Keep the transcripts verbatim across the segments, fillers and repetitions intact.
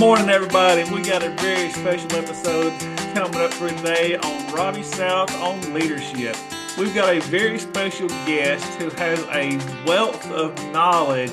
Morning, everybody. We got a very special episode coming up for today on Robbie South on leadership. We've got a very special guest who has a wealth of knowledge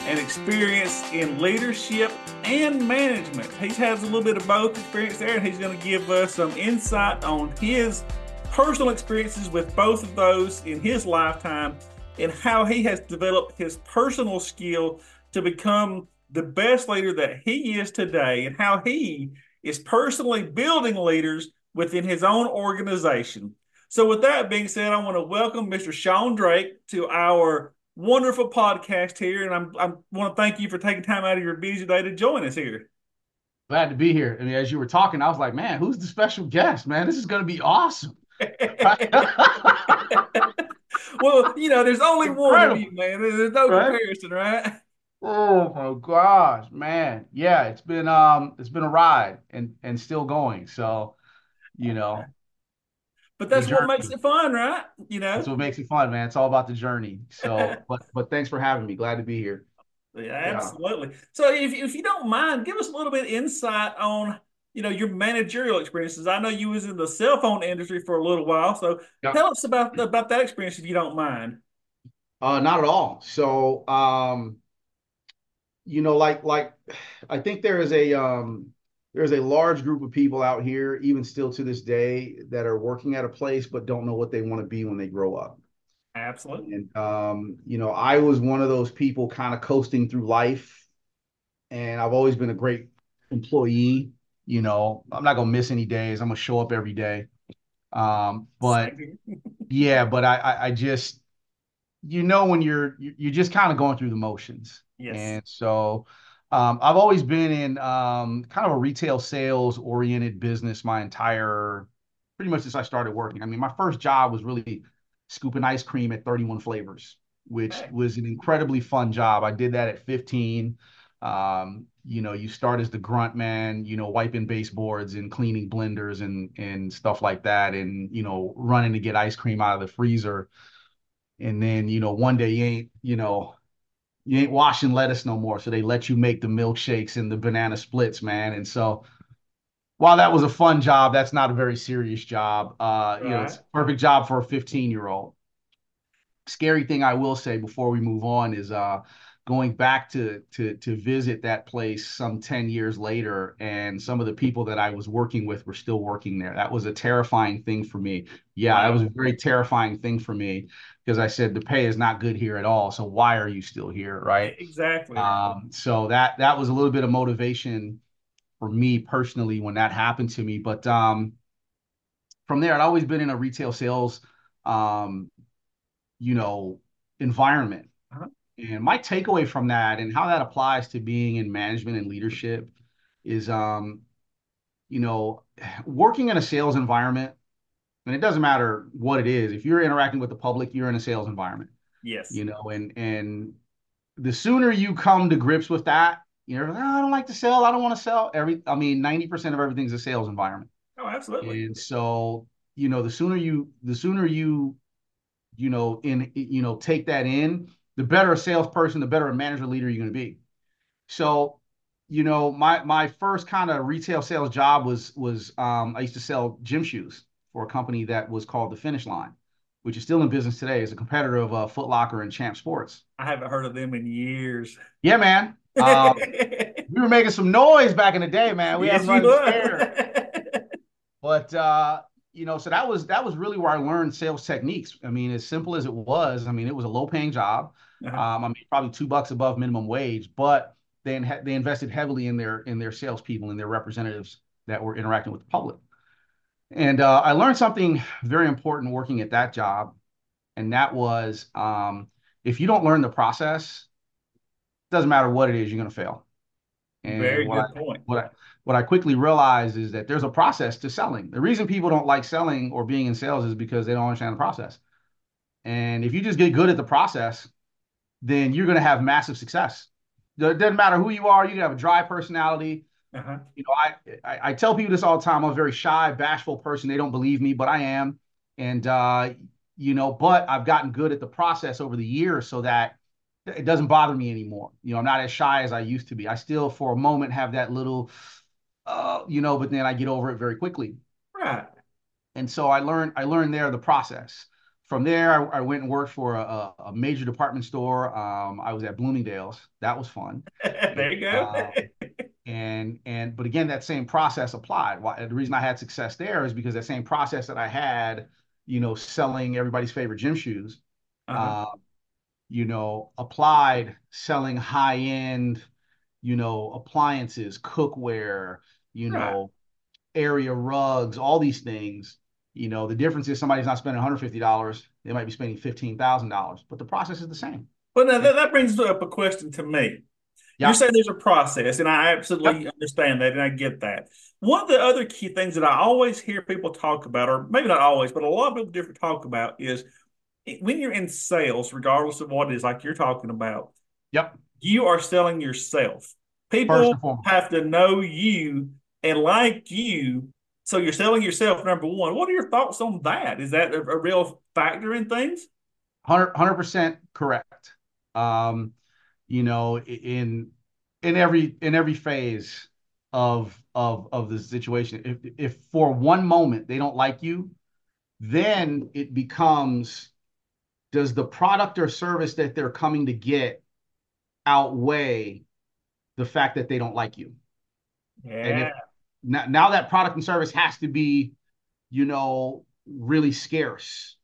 and experience in leadership and management. He has a little bit of both experience there, and he's going to give us some insight on his personal experiences with both of those in his lifetime and how he has developed his personal skill to become the best leader that he is today, and how he is personally building leaders within his own organization. So with that being said, I want to welcome Mister Shawn Drake to our wonderful podcast here. And I'm, I want to thank you for taking time out of your busy day to join us here. Glad to be here. I mean, as you were talking, I was like, man, who's the special guest, man? This is going to be awesome. Well, you know, there's only one of you, man. There's no right? comparison, right? Oh my gosh, man. Yeah, it's been um it's been a ride and and still going. So, you know. But that's what makes it fun, right? You know. That's what makes it fun, man. It's all about the journey. So, but but thanks for having me. Glad to be here. Yeah, absolutely. Yeah. So, if if you don't mind, give us a little bit of insight on, you know, your managerial experiences. I know you was in the cell phone industry for a little while, so yeah. tell us about about that experience if you don't mind. Uh not at all. So, um You know, like, like, I think there is a, um, there's a large group of people out here, even still to this day, that are working at a place, but don't know what they want to be when they grow up. Absolutely. And, um, you know, I was one of those people kind of coasting through life, and I've always been a great employee. You know, I'm not going to miss any days. I'm going to show up every day. Um, but yeah, but I, I, I just, you know, when you're, you're just kind of going through the motions. Yes. And so um, I've always been in um, kind of a retail sales oriented business my entire, pretty much since I started working. I mean, my first job was really scooping ice cream at thirty-one flavors, which okay. was an incredibly fun job. I did that at fifteen. Um, you know, you start as the grunt man, you know, wiping baseboards and cleaning blenders and, and stuff like that. And, you know, running to get ice cream out of the freezer. And then, you know, one day you ain't, you know, you ain't washing lettuce no more. So they let you make the milkshakes and the banana splits, man. And so while that was a fun job, that's not a very serious job. Uh, you know, it's a perfect job for a fifteen year old. Scary thing I will say before we move on is uh, going back to, to, to visit that place some ten years later. And some of the people that I was working with were still working there. That was a terrifying thing for me. Yeah, that was a very terrifying thing for me. Because I said the pay is not good here at all, so why are you still here, right? Exactly. Um, so that that was a little bit of motivation for me personally when that happened to me. But um, from there, I'd always been in a retail sales, um, you know, environment. Uh-huh. And my takeaway from that and how that applies to being in management and leadership is, um, you know, working in a sales environment. And it doesn't matter what it is. If you're interacting with the public, you're in a sales environment. Yes. You know, and and the sooner you come to grips with that, you know, oh, I don't like to sell. I don't want to sell. Every, I mean, ninety percent of everything's a sales environment. Oh, absolutely. And so, you know, the sooner you, the sooner you, you know, in, you know, take that in, the better a salesperson, the better a manager leader you're going to be. So, you know, my my first kind of retail sales job was was um, I used to sell gym shoes for a company that was called The Finish Line, which is still in business today, is a competitor of uh, Foot Locker and Champ Sports. I haven't heard of them in years. Yeah, man. Um, we were making some noise back in the day, man. We yes, had nothing. But uh, you know, so that was that was really where I learned sales techniques. I mean, as simple as it was, I mean, it was a low-paying job. Uh-huh. Um, I mean, probably two bucks above minimum wage, but they in- they invested heavily in their in their salespeople and their representatives that were interacting with the public. And uh, I learned something very important working at that job. And that was, um, if you don't learn the process, it doesn't matter what it is, you're going to fail. And very good I, point. What I, what I quickly realized is that there's a process to selling. The reason people don't like selling or being in sales is because they don't understand the process. And if you just get good at the process, then you're going to have massive success. It doesn't matter who you are. You can have a dry personality. Uh-huh. You know, I, I I tell people this all the time. I'm a very shy, bashful person. They don't believe me, but I am. And, uh, you know, but I've gotten good at the process over the years so that it doesn't bother me anymore. You know, I'm not as shy as I used to be. I still, for a moment, have that little, uh, you know, but then I get over it very quickly. Right. And so I learned, I learned there the process. From there, I, I went and worked for a, a major department store. Um, I was at Bloomingdale's. That was fun. There you go. uh, and, and, but again, that same process applied. Why, the reason I had success there is because that same process that I had, you know, selling everybody's favorite gym shoes, uh-huh. uh, you know, applied selling high-end, you know, appliances, cookware, you right. know, area rugs, all these things. You know, the difference is somebody's not spending one hundred fifty dollars. They might be spending fifteen thousand dollars, but the process is the same. Well, now that, that brings up a question to me. Yep. You say there's a process, and I absolutely yep. understand that, and I get that. One of the other key things that I always hear people talk about, or maybe not always, but a lot of people different talk about is when you're in sales, regardless of what it is like you're talking about, yep. you are selling yourself. People have to know you and like you. So you're selling yourself, number one. What are your thoughts on that? Is that a, a real factor in things? one hundred percent correct. Um, you know, in in every in every phase of of of the situation, if if for one moment they don't like you, then it becomes, does the product or service that they're coming to get outweigh the fact that they don't like you? Yeah. And if, Now, now that product and service has to be, you know, really scarce,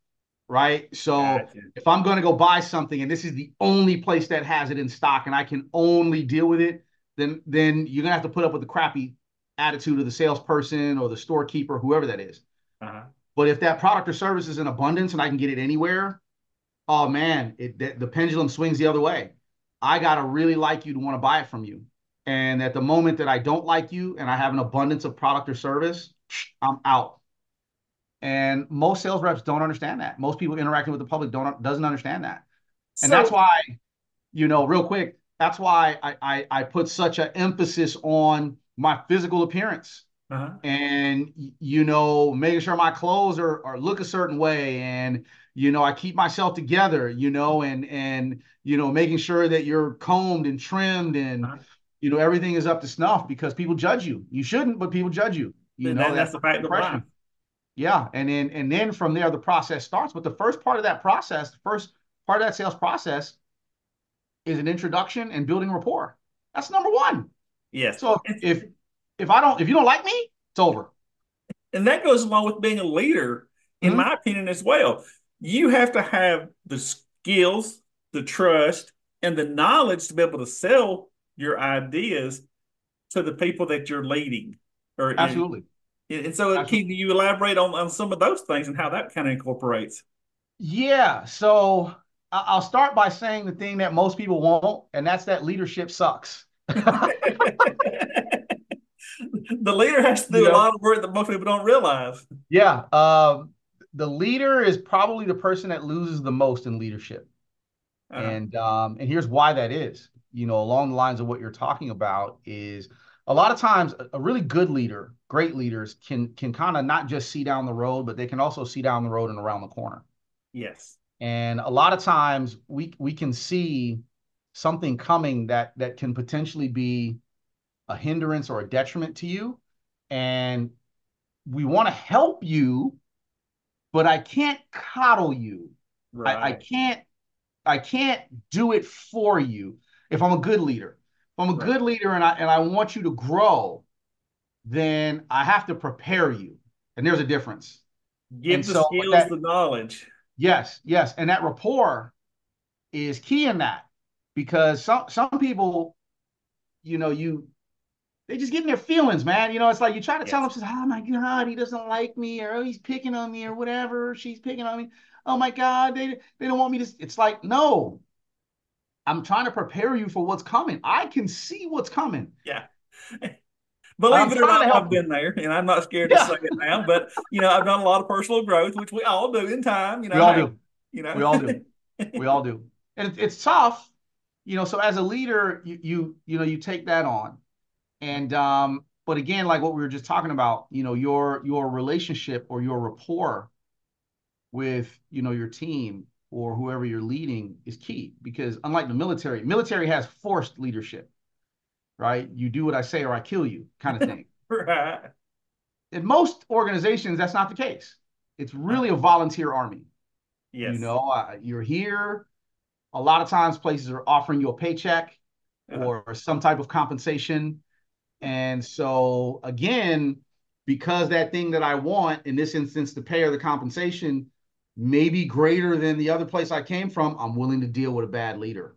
right? So gotcha. If I'm going to go buy something and this is the only place that has it in stock and I can only deal with it, then then you're going to have to put up with the crappy attitude of the salesperson or the storekeeper, whoever that is. Uh-huh. But if that product or service is in abundance and I can get it anywhere, oh, man, it, the, the pendulum swings the other way. I got to really like you to want to buy it from you. And at the moment that I don't like you and I have an abundance of product or service, I'm out. And most sales reps don't understand that. Most people interacting with the public don't doesn't understand that. And so, that's why, you know, real quick, that's why I I, I put such an emphasis on my physical appearance uh-huh. and, you know, making sure my clothes are, are look a certain way. And, you know, I keep myself together, you know, and, and, you know, making sure that you're combed and trimmed and, uh-huh. you know, everything is up to snuff because people judge you. You shouldn't, but people judge you. You know, that's the fact of life. Yeah. And then, and then from there, the process starts. But the first part of that process, the first part of that sales process is an introduction and building rapport. That's number one. Yes. So if, if I don't, if you don't like me, it's over. And that goes along with being a leader, in mm-hmm. my opinion, as well. You have to have the skills, the trust, and the knowledge to be able to sell your ideas to the people that you're leading. Or Absolutely. In, and so Absolutely. Can you elaborate on, on some of those things and how that kind of incorporates? Yeah. So I'll start by saying the thing that most people won't, and that's that leadership sucks. The leader has to do yeah. a lot of work that most people don't realize. Yeah. Uh, the leader is probably the person that loses the most in leadership. Uh-huh. And um, and here's why that is. You know, along the lines of what you're talking about is a lot of times a, a really good leader, great leaders can can kind of not just see down the road, but they can also see down the road and around the corner. Yes. And a lot of times we we can see something coming that that can potentially be a hindrance or a detriment to you. And we want to help you, but I can't coddle you. Right. I, I can't I can't do it for you. If I'm a good leader, if I'm a right. good leader and I and I want you to grow, then I have to prepare you. And there's a difference. Give and the so skills, that, the knowledge. Yes, yes. And that rapport is key in that, because some some people, you know, you they just get in their feelings, man. You know, it's like you try to yes. tell them, oh my God, he doesn't like me, or oh, he's picking on me, or whatever, she's picking on me. Oh my God, they they don't want me to. It's like, no. I'm trying to prepare you for what's coming. I can see what's coming. Yeah. Believe it or not, I've been there, and I'm not scared yeah. to say it now, but, you know, I've done a lot of personal growth, which we all do in time. You know, we all do. You know? We all do. We all do. And it, it's tough, you know, so as a leader, you, you, you know, you take that on. And, um, but again, like what we were just talking about, you know, your, your relationship or your rapport with, you know, your team or whoever you're leading is key, because unlike the military, military has forced leadership, right? You do what I say or I kill you kind of thing. Right. In most organizations, that's not the case. It's really a volunteer army. Yes. You know, uh, you're here. A lot of times places are offering you a paycheck uh-huh. or, or some type of compensation. And so again, because that thing that I want, in this instance, the pay or the compensation, may be greater than the other place I came from, I'm willing to deal with a bad leader.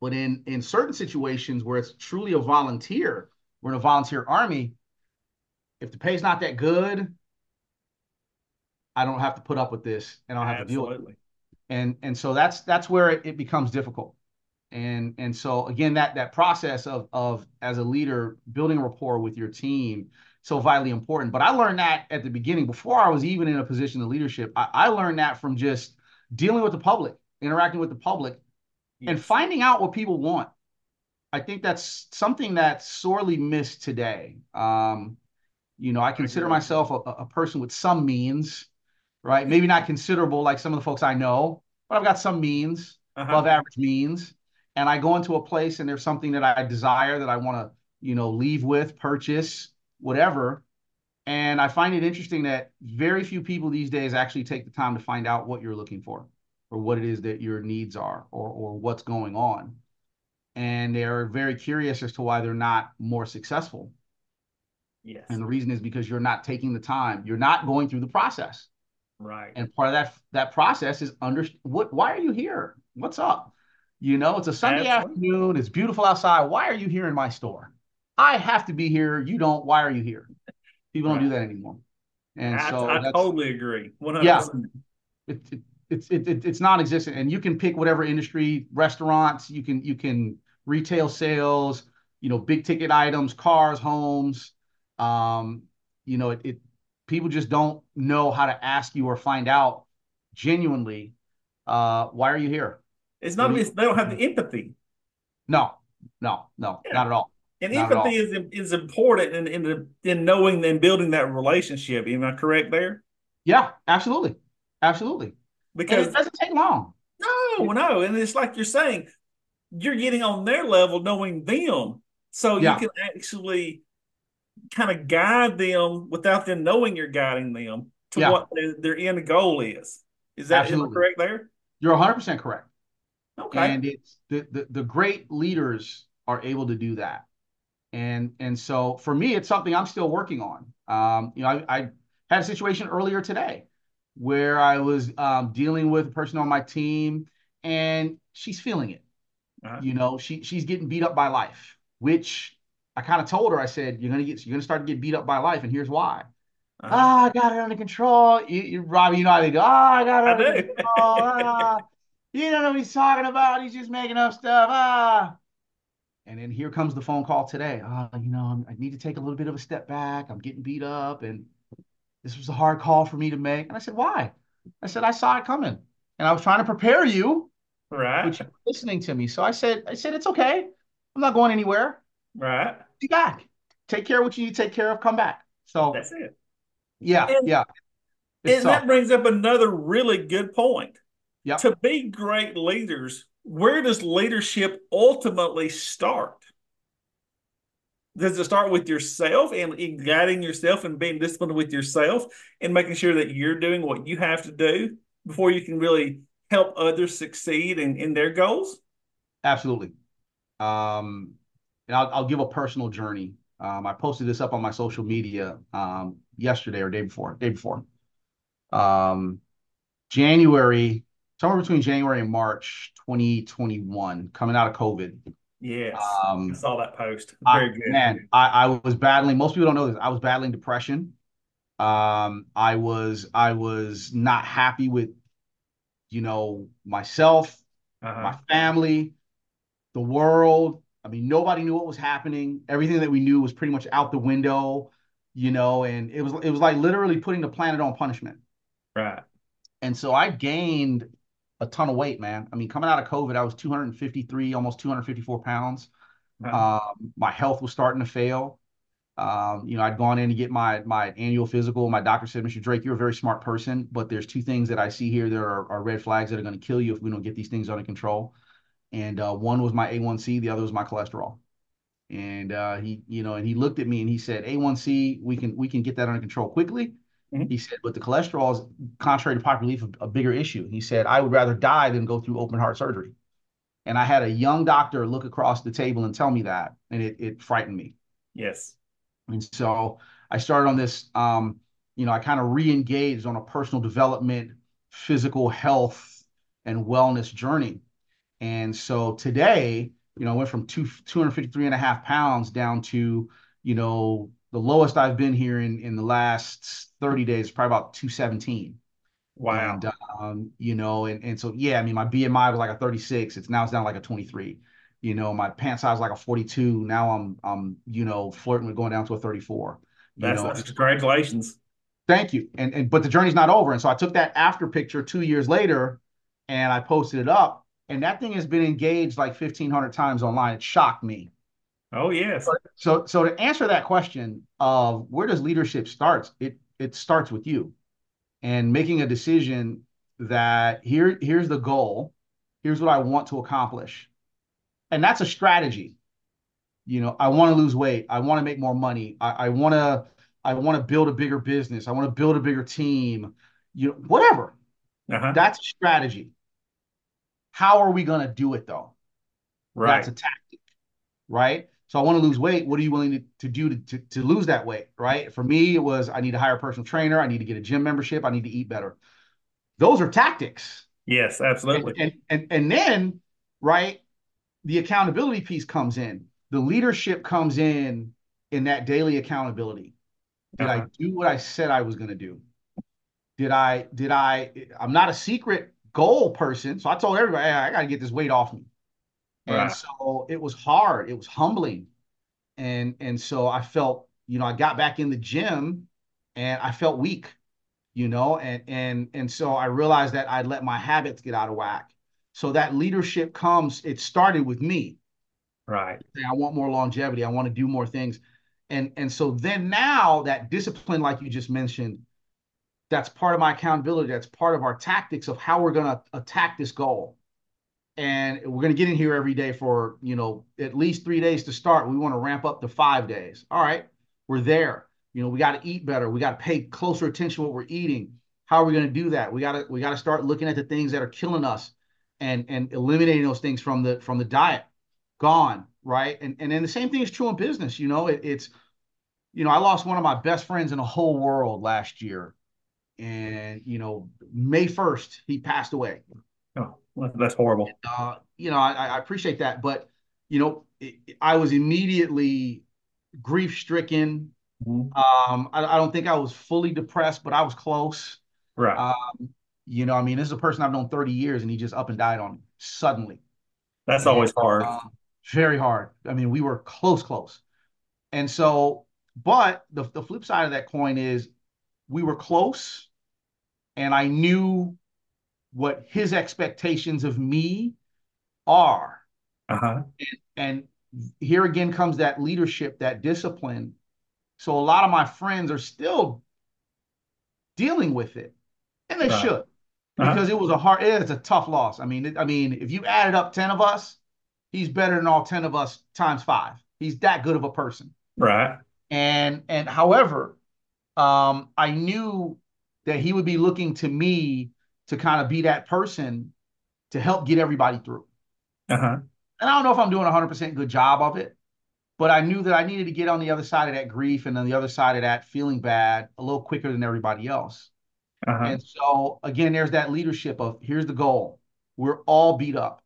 But in, in certain situations where it's truly a volunteer, we're in a volunteer army, if the pay's not that good, I don't have to put up with this and I don't have Absolutely. to deal with it. And and so that's that's where it, it becomes difficult. And and so again, that that process of of as a leader building rapport with your team, so vitally important. But I learned that at the beginning, before I was even in a position of leadership. I, I learned that from just dealing with the public, interacting with the public, yes. and finding out what people want. I think that's something that's sorely missed today. Um, you know, I consider myself a, a person with some means, right? Maybe not considerable like some of the folks I know, but I've got some means, uh-huh. above average means. And I go into a place and there's something that I desire that I want to, you know, leave with, purchase, whatever. And I find it interesting that very few people these days actually take the time to find out what you're looking for, or what it is that your needs are, or or what's going on. And they're very curious as to why they're not more successful. Yes. And the reason is because you're not taking the time. You're not going through the process. Right. And part of that that process is under what why are you here? What's up? You know, it's a Sunday Absolutely. afternoon, it's beautiful outside. Why are you here in my store? I have to be here. You don't. Why are you here? People right. don't do that anymore. And I, so I totally agree. one hundred percent. Yeah, it, it, it's it, it, it's non-existent. And you can pick whatever industry, restaurants, you can you can retail sales, you know, big ticket items, cars, homes. Um, you know, it, it people just don't know how to ask you or find out genuinely. Uh, why are you here? It's not. It's, they don't have the empathy. No, no, no, yeah. not at all. And Not empathy is is important in in, the, in knowing and building that relationship. Am I correct there? Yeah, absolutely, absolutely. Because and it doesn't take long. No, no, and it's like you're saying, you're getting on their level, knowing them, so yeah. you can actually kind of guide them without them knowing you're guiding them to yeah. what their, their end goal is. Is that is correct there? You're one hundred percent correct. Okay, and it's the the, the great leaders are able to do that. And and so for me, it's something I'm still working on. Um, you know, I, I had a situation earlier today where I was um, dealing with a person on my team, and she's feeling it. Uh-huh. You know, she she's getting beat up by life, which I kind of told her. I said, "You're gonna get, you're gonna start to get beat up by life, and here's why." Uh-huh. Ah, I got it under control, you, you, Robbie. You know how they go. Ah, I got it under I control. Ah, you don't know what he's talking about. He's just making up stuff. Ah. And then here comes the phone call today. Uh, you know, I need to take a little bit of a step back. I'm getting beat up, and this was a hard call for me to make. And I said, why? I said, I saw it coming, and I was trying to prepare you, right? But you were listening to me. So I said, I said, it's okay. I'm not going anywhere. Right. Be back. Take care of what you need to take care of. Come back. So that's it. Yeah, and, yeah. It's and soft. That brings up another really good point. Yeah. To be great leaders, where does leadership ultimately start? Does it start with yourself and in guiding yourself and being disciplined with yourself and making sure that you're doing what you have to do before you can really help others succeed in, in their goals? Absolutely. Um, and I'll, I'll give a personal journey. Um, I posted this up on my social media um, yesterday or day before, day before. Um, January... Somewhere between January and March twenty twenty-one, coming out of COVID. Yes, um, I saw that post. Very I, good. Man, I, I was battling, most people don't know this, I was battling depression. Um, I was I was not happy with, you know, myself, uh-huh. my family, the world. I mean, nobody knew what was happening. Everything that we knew was pretty much out the window, you know, and it was it was like literally putting the planet on punishment. Right. And so I gained a ton of weight, man. I mean, coming out of COVID, I was two hundred fifty-three, almost two hundred fifty-four pounds. Wow. Um, my health was starting to fail. Um, you know, I'd gone in to get my my annual physical. My doctor said, Mister Drake, you're a very smart person, but there's two things that I see here that are, are red flags that are going to kill you if we don't get these things under control. And uh, one was my A one C, the other was my cholesterol. And uh, he, you know, and he looked at me and he said, A one C, we can we can get that under control quickly. Mm-hmm. He said, but the cholesterol is, contrary to popular belief, a, a bigger issue. He said, I would rather die than go through open heart surgery. And I had a young doctor look across the table and tell me that, and it it frightened me. Yes. And so I started on this, um, you know, I kind of re-engaged on a personal development, physical health, and wellness journey. And so today, you know, I went from two, two fifty-three and a half pounds down to, you know, the lowest I've been here in, in the last thirty days, probably about two seventeen. Wow. And, um, you know, and, and so, yeah, I mean, my B M I was like a thirty-six. It's now it's down like a twenty-three. You know, my pant size like a forty-two. Now I'm, I'm, you know, flirting with going down to a thirty-four. You that's, know? That's congratulations. Thank you. And and but the journey's not over. And so I took that after picture two years later, and I posted it up. And that thing has been engaged like fifteen hundred times online. It shocked me. Oh yes. So so to answer that question of where does leadership start? It it starts with you, and making a decision that here here's the goal, here's what I want to accomplish. And that's a strategy. You know, I want to lose weight. I want to make more money. I, I want to, I want to build a bigger business. I want to build a bigger team, you know, whatever. Uh-huh. That's a strategy. How are we going to do it though? Right. That's a tactic, right? So I want to lose weight. What are you willing to, to do to, to, to lose that weight? Right. For me, it was, I need to hire a personal trainer. I need to get a gym membership. I need to eat better. Those are tactics. Yes, absolutely. And, and, and, and then, right. The accountability piece comes in. The leadership comes in in that daily accountability. Did uh-huh. I do what I said I was going to do? Did I, did I, I'm not a secret goal person. So I told everybody, hey, I got to get this weight off me. And right. so it was hard. It was humbling. And, and so I felt, you know, I got back in the gym and I felt weak, you know, and, and, and so I realized that I'd let my habits get out of whack. So that leadership comes, it started with me. Right. I want more longevity. I want to do more things. And, and so then now that discipline, like you just mentioned, that's part of my accountability. That's part of our tactics of how we're going to attack this goal. And we're going to get in here every day for, you know, at least three days to start. We want to ramp up to five days. All right, we're there. You know, we got to eat better. We got to pay closer attention to what we're eating. How are we going to do that? We got to, we got to start looking at the things that are killing us. And, and eliminating those things from the from the diet, gone, right? And, and then the same thing is true in business. You know, it, it's, you know, I lost one of my best friends in the whole world last year. And, you know, May first, he passed away. Oh, that's horrible. And, uh, you know, I, I appreciate that. But, you know, it, I was immediately grief-stricken. Mm-hmm. Um, I, I don't think I was fully depressed, but I was close. Right. Um, You know, I mean, this is a person I've known thirty years and he just up and died on me suddenly. That's and, always hard. Um, very hard. I mean, we were close, close. And so, but the, the flip side of that coin is we were close and I knew what his expectations of me are. Uh-huh. And, and here again comes that leadership, that discipline. So a lot of my friends are still dealing with it. And they right. should. Because uh-huh. it was a hard, it's a tough loss. I mean, I mean, if you added up ten of us, he's better than all ten of us times five. He's that good of a person. Right. And, and however, um, I knew that he would be looking to me to kind of be that person to help get everybody through. Uh-huh. And I don't know if I'm doing a hundred percent good job of it, but I knew that I needed to get on the other side of that grief and on the other side of that feeling bad a little quicker than everybody else. Uh-huh. And so, again, there's that leadership of here's the goal. We're all beat up.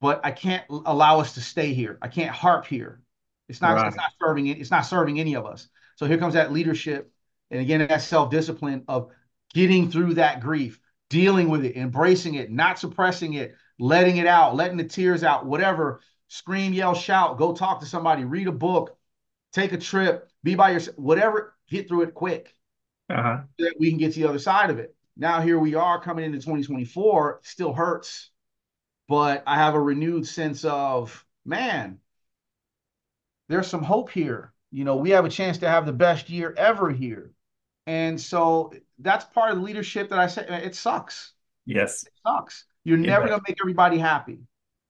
But I can't allow us to stay here. I can't harp here. It's not, right. it's not serving it's not serving any of us. So here comes that leadership. And again, that self-discipline of getting through that grief, dealing with it, embracing it, not suppressing it, letting it out, letting the tears out, whatever. Scream, yell, shout, go talk to somebody, read a book, take a trip, be by yourself, whatever, get through it quick. Uh-huh. So that we can get to the other side of it. Now here we are coming into twenty twenty-four, still hurts, but I have a renewed sense of, man, there's some hope here. You know, we have a chance to have the best year ever here. And so that's part of the leadership that I said, it sucks. Yes. It sucks. You're yeah. never going to make everybody happy.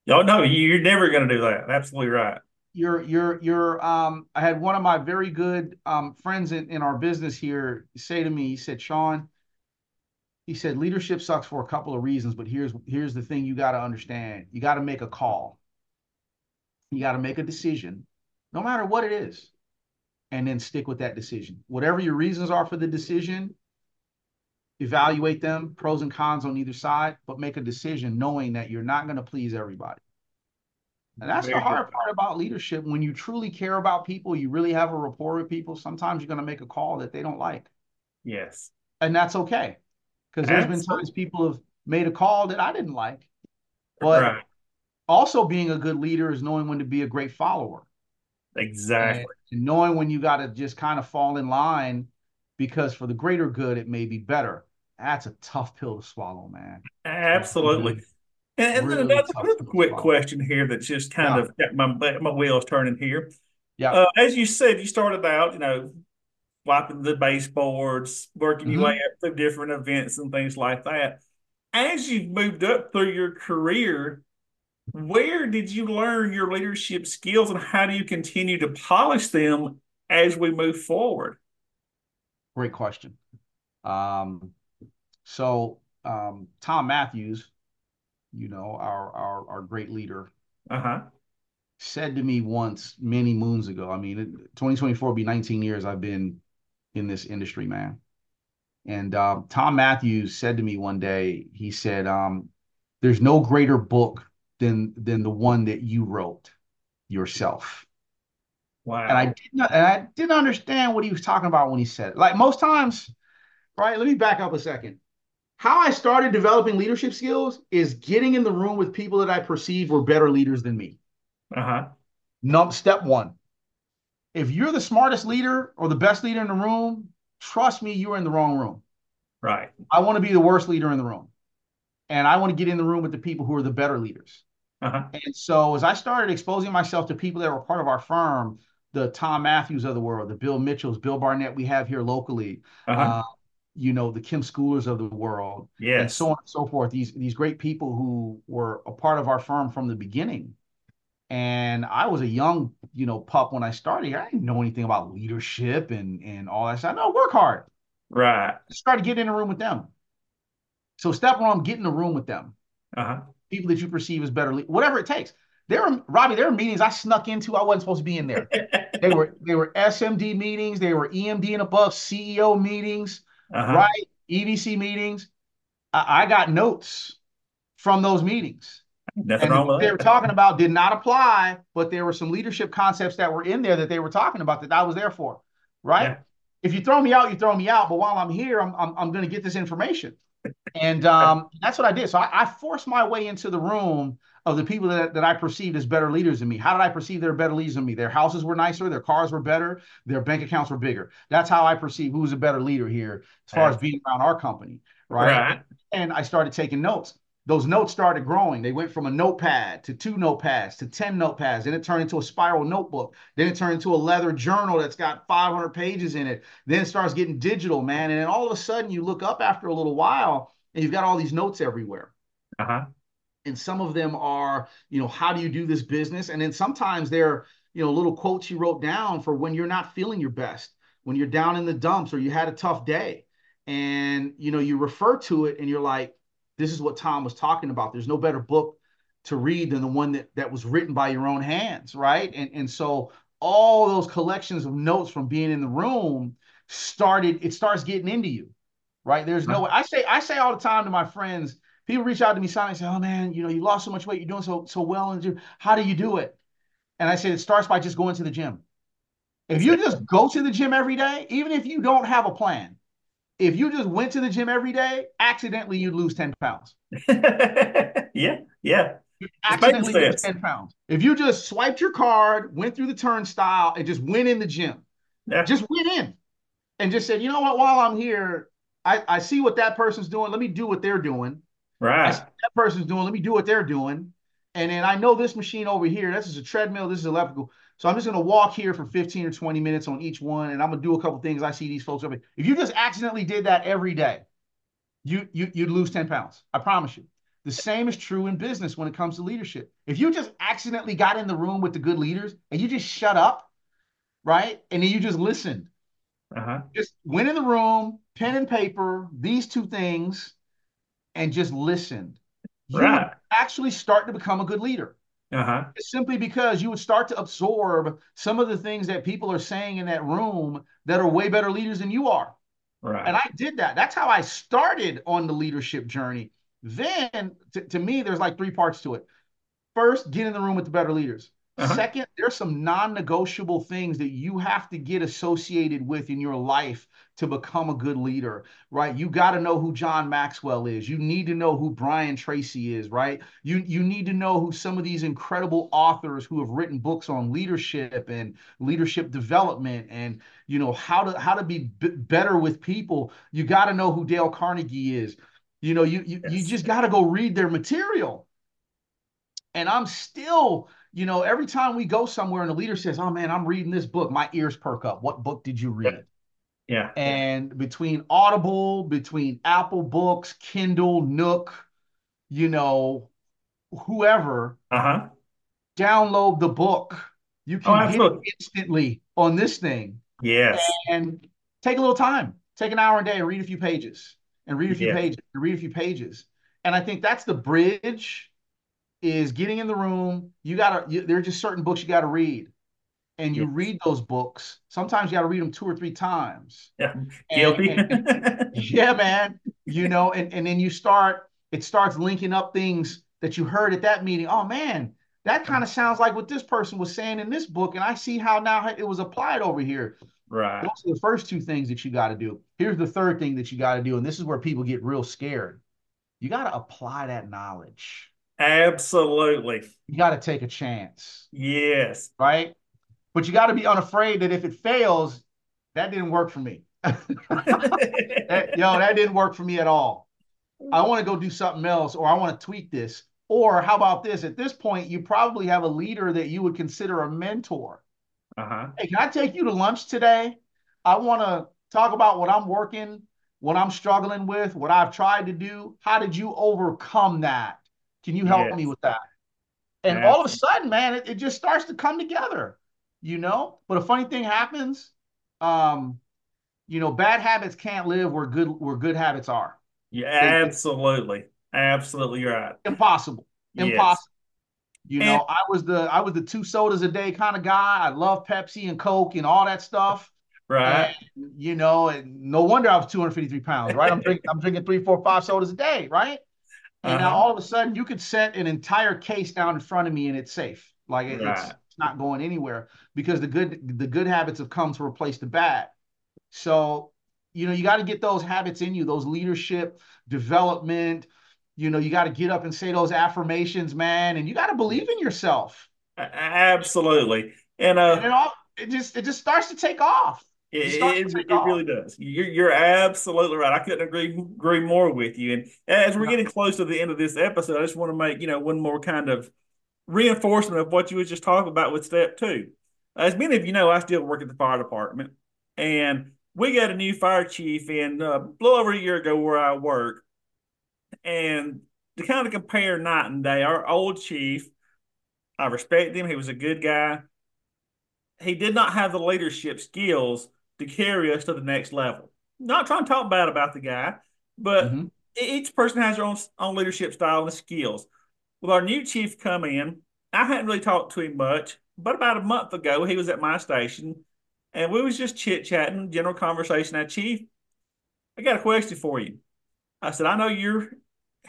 No, no, you're never going to do that. Absolutely right. You're, you're, you're, um, I had one of my very good um, friends in, in our business here say to me, he said, Shawn, he said, leadership sucks for a couple of reasons, but here's, here's the thing you got to understand. You got to make a call. You got to make a decision, no matter what it is, and then stick with that decision. Whatever your reasons are for the decision, evaluate them, pros and cons on either side, but make a decision knowing that you're not going to please everybody. And that's Very the hard good. part about leadership. When you truly care about people, you really have a rapport with people, sometimes you're going to make a call that they don't like. Yes. And that's okay. Because there's been times people have made a call that I didn't like. But right. also being a good leader is knowing when to be a great follower. Exactly. And knowing when you got to just kind of fall in line, because for the greater good, it may be better. That's a tough pill to swallow, man. Absolutely. And really, and then another quick question here that just kind yeah. of got my, my wheels turning here. Yeah. Uh, as you said, you started out, you know, wiping the baseboards, working mm-hmm. your way up through different events and things like that. As you've moved up through your career, where did you learn your leadership skills, and how do you continue to polish them as we move forward? Great question. Um, so um, Tom Matthews, you know, our our, our great leader, uh-huh. said to me once many moons ago, I mean, twenty twenty-four will be nineteen years I've been in this industry, man. And um, Tom Matthews said to me one day, he said, um, there's no greater book than than the one that you wrote yourself. Wow. And I did not, and I didn't understand what he was talking about when he said it. Like most times, right? Let me back up a second. How I started developing leadership skills is getting in the room with people that I perceived were better leaders than me. Uh-huh. No, step one. If you're the smartest leader or the best leader in the room, trust me, you're in the wrong room. Right. I want to be the worst leader in the room. And I want to get in the room with the people who are the better leaders. Uh-huh. And so as I started exposing myself to people that were part of our firm, the Tom Matthews of the world, the Bill Mitchells, Bill Barnett we have here locally, uh-huh. uh, you know, the Kim Schoolers of the world, yes. and so on and so forth. These, these great people who were a part of our firm from the beginning. And I was a young, you know, pup when I started here. I didn't know anything about leadership and, and all that stuff. No, work hard. Right. I just started getting in a room with them. So step one, get in the room with them. Uh-huh. People that you perceive as better, whatever it takes. There were, Robbie, there were meetings I snuck into. I wasn't supposed to be in there. they were they were S M D meetings. They were E M D and above, C E O meetings, uh-huh. right? E V C meetings. I, I got notes from those meetings. Nothing wrong with that. They were talking about did not apply, but there were some leadership concepts that were in there that they were talking about that I was there for, right? Yeah. If you throw me out, you throw me out. But while I'm here, I'm I'm, I'm going to get this information. And um, that's what I did. So I, I forced my way into the room of the people that, that I perceived as better leaders than me. How did I perceive they were better leaders than me? Their houses were nicer. Their cars were better. Their bank accounts were bigger. That's how I perceive who's a better leader here as far as being around our company, right? right? And I started taking notes. Those notes started growing. They went from a notepad to two notepads to ten notepads. Then it turned into a spiral notebook. Then it turned into a leather journal that's got five hundred pages in it. Then it starts getting digital, man. And then all of a sudden you look up after a little while and you've got all these notes everywhere. Uh-huh. And some of them are, you know, how do you do this business? And then sometimes they're, you know, little quotes you wrote down for when you're not feeling your best, when you're down in the dumps or you had a tough day. And, you know, you refer to it and you're like, this is what Tom was talking about. There's no better book to read than the one that, that was written by your own hands, right? And, and so all those collections of notes from being in the room started, it starts getting into you, right? There's no way. I say, I say all the time to my friends, people reach out to me and say, oh man, you know, you lost so much weight. You're doing so, so well. And how do you do it? And I said, it starts by just going to the gym. If you just go to the gym every day, even if you don't have a plan, if you just went to the gym every day, accidentally you'd lose ten pounds. yeah, yeah. You'd accidentally lose ten pounds. If you just swiped your card, went through the turnstile, and just went in the gym, yeah. just went in and just said, you know what, while I'm here, I, I see what that person's doing. Let me do what they're doing. Right. I see what that person's doing. Let me do what they're doing. And then I know this machine over here, this is a treadmill, this is electrical. So I'm just going to walk here for fifteen or twenty minutes on each one, and I'm going to do a couple things. I see these folks over here. If you just accidentally did that every day, you, you, you'd lose ten pounds. I promise you. The same is true in business when it comes to leadership. If you just accidentally got in the room with the good leaders and you just shut up, right? And then you just listened. Uh-huh. Just went in the room, pen and paper, these two things, and just listened. You right. would actually start to become a good leader. Uh-huh. It's simply because you would start to absorb some of the things that people are saying in that room that are way better leaders than you are. Right. And I did that. That's how I started on the leadership journey. Then, to, to me, there's like three parts to it. First, get in the room with the better leaders. Uh-huh. Second, there's some non-negotiable things that you have to get associated with in your life to become a good leader, right? You got to know who John Maxwell is. You need to know who Brian Tracy is, right? You, you need to know who some of these incredible authors who have written books on leadership and leadership development and, you know, how to, how to be b- better with people. You got to know who Dale Carnegie is. You know, you you, yes. you just got to go read their material. And I'm still, you know, every time we go somewhere and the leader says, oh, man, I'm reading this book, my ears perk up. What book did you read? Yeah. And between Audible, between Apple Books, Kindle, Nook, you know, whoever, uh-huh. download the book. You can oh, hit it instantly on this thing. Yes. And take a little time. Take an hour a day and read a few pages. And read a few yeah. pages, and read a few pages. And I think that's the bridge, is getting in the room. You got to, there are just certain books you got to read. And you yes. read those books. Sometimes you got to read them two or three times. Yeah. Guilty. And, and, yeah, man. You know, and, and then you start, it starts linking up things that you heard at that meeting. Oh, man, that kind of sounds like what this person was saying in this book. And I see how now it was applied over here. Right. Those are the first two things that you got to do. Here's the third thing that you got to do, and this is where people get real scared. You got to apply that knowledge. Absolutely. You got to take a chance. Yes. Right? But you got to be unafraid that if it fails, that didn't work for me. that, yo, that didn't work for me at all. I want to go do something else, or I want to tweak this. Or how about this? At this point, you probably have a leader that you would consider a mentor. Uh-huh. Hey, can I take you to lunch today? I want to talk about what I'm working, what I'm struggling with, what I've tried to do. How did you overcome that? Can you help yes. me with that? And yes. all of a sudden, man, it, it just starts to come together, you know? But a funny thing happens. Um, you know, bad habits can't live where good where good habits are. Yeah, absolutely. Absolutely right. Impossible. Impossible. Yes. You know, and, I was the I was the two sodas a day kind of guy. I love Pepsi and Coke and all that stuff. Right. And, you know, and no wonder I was two hundred fifty-three pounds, right? I'm drinking I'm drinking three, four, five sodas a day, right? And uh-huh. now all of a sudden you could set an entire case down in front of me and it's safe. Like it, right. it's, it's not going anywhere because the good the good habits have come to replace the bad. So, you know, you got to get those habits in you, those leadership development. You know, you got to get up and say those affirmations, man, and you got to believe in yourself. Absolutely, and uh, and it, all, it just it just starts to take off. It it, it, it off. really does. You're you're absolutely right. I couldn't agree agree more with you. And as we're getting close to the end of this episode, I just want to make you know one more kind of reinforcement of what you were just talking about with step two. As many of you know, I still work at the fire department, and we got a new fire chief in uh, a little over a year ago where I work. And to kind of compare night and day, our old chief, I respect him. He was a good guy. He did not have the leadership skills to carry us to the next level. Not trying to talk bad about the guy, but mm-hmm. each person has their own, own leadership style and skills. With our new chief come in, I hadn't really talked to him much, but about a month ago, he was at my station, and we was just chit-chatting, general conversation. Now, Chief, I got a question for you. I said, I know you're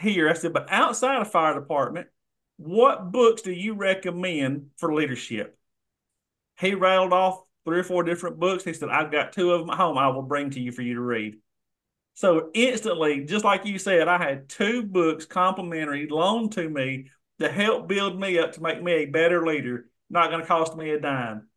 here. I said, but outside of fire department, what books do you recommend for leadership? He rattled off three or four different books. He said, I've got two of them at home I will bring to you for you to read. So instantly, just like you said, I had two books complimentary loaned to me to help build me up to make me a better leader. Not going to cost me a dime.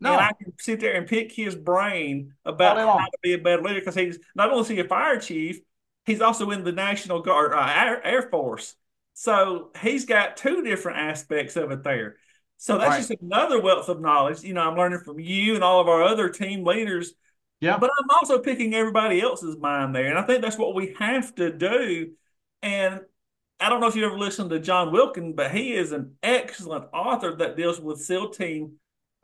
No. And I can sit there and pick his brain about how long. to be a better leader, because he's not only a fire chief, he's also in the National Guard, uh, Air, Air Force. So he's got two different aspects of it there. So that's right. Just another wealth of knowledge. You know, I'm learning from you and all of our other team leaders. Yeah. But I'm also picking everybody else's mind there. And I think that's what we have to do. And I don't know if you ever listened to John Wilkin, but he is an excellent author that deals with SEAL team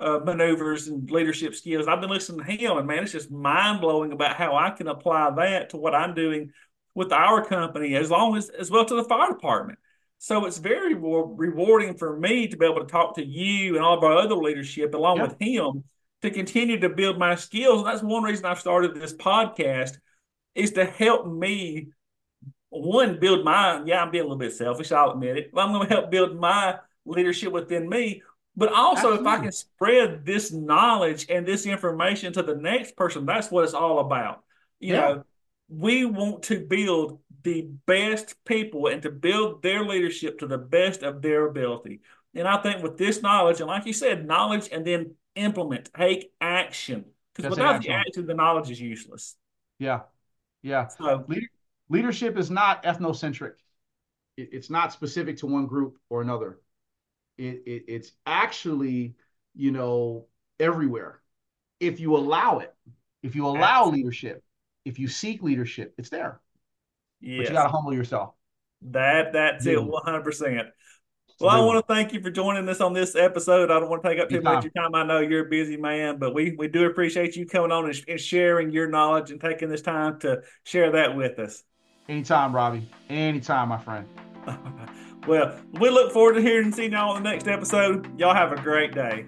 uh, maneuvers and leadership skills. I've been listening to him, and man, it's just mind-blowing about how I can apply that to what I'm doing with our company, as long as, as well to the fire department. So it's very rewarding for me to be able to talk to you and all of our other leadership along yep. with him to continue to build my skills. And that's one reason I've started this podcast, is to help me, one, build my, yeah, I'm being a little bit selfish, I'll admit it, but I'm going to help build my leadership within me. But also, Absolutely. If I can spread this knowledge and this information to the next person, that's what it's all about. You yeah. know, we want to build the best people and to build their leadership to the best of their ability. And I think with this knowledge, and like you said, knowledge and then implement, take action. Because without the action, the knowledge is useless. Yeah. Yeah. So Le- leadership is not ethnocentric. It, it's not specific to one group or another. It, it It's actually, you know, everywhere. If you allow it, if you allow Absolutely. leadership, if you seek leadership, it's there. Yes. But you got to humble yourself. That That's Dude. it, one hundred percent. Well, Dude. I want to thank you for joining us on this episode. I don't want to take up too much of your time. I know you're a busy man, but we, we do appreciate you coming on and, sh- and sharing your knowledge and taking this time to share that with us. Anytime, Robbie. Anytime, my friend. Well, we look forward to hearing and seeing y'all on the next episode. Y'all have a great day.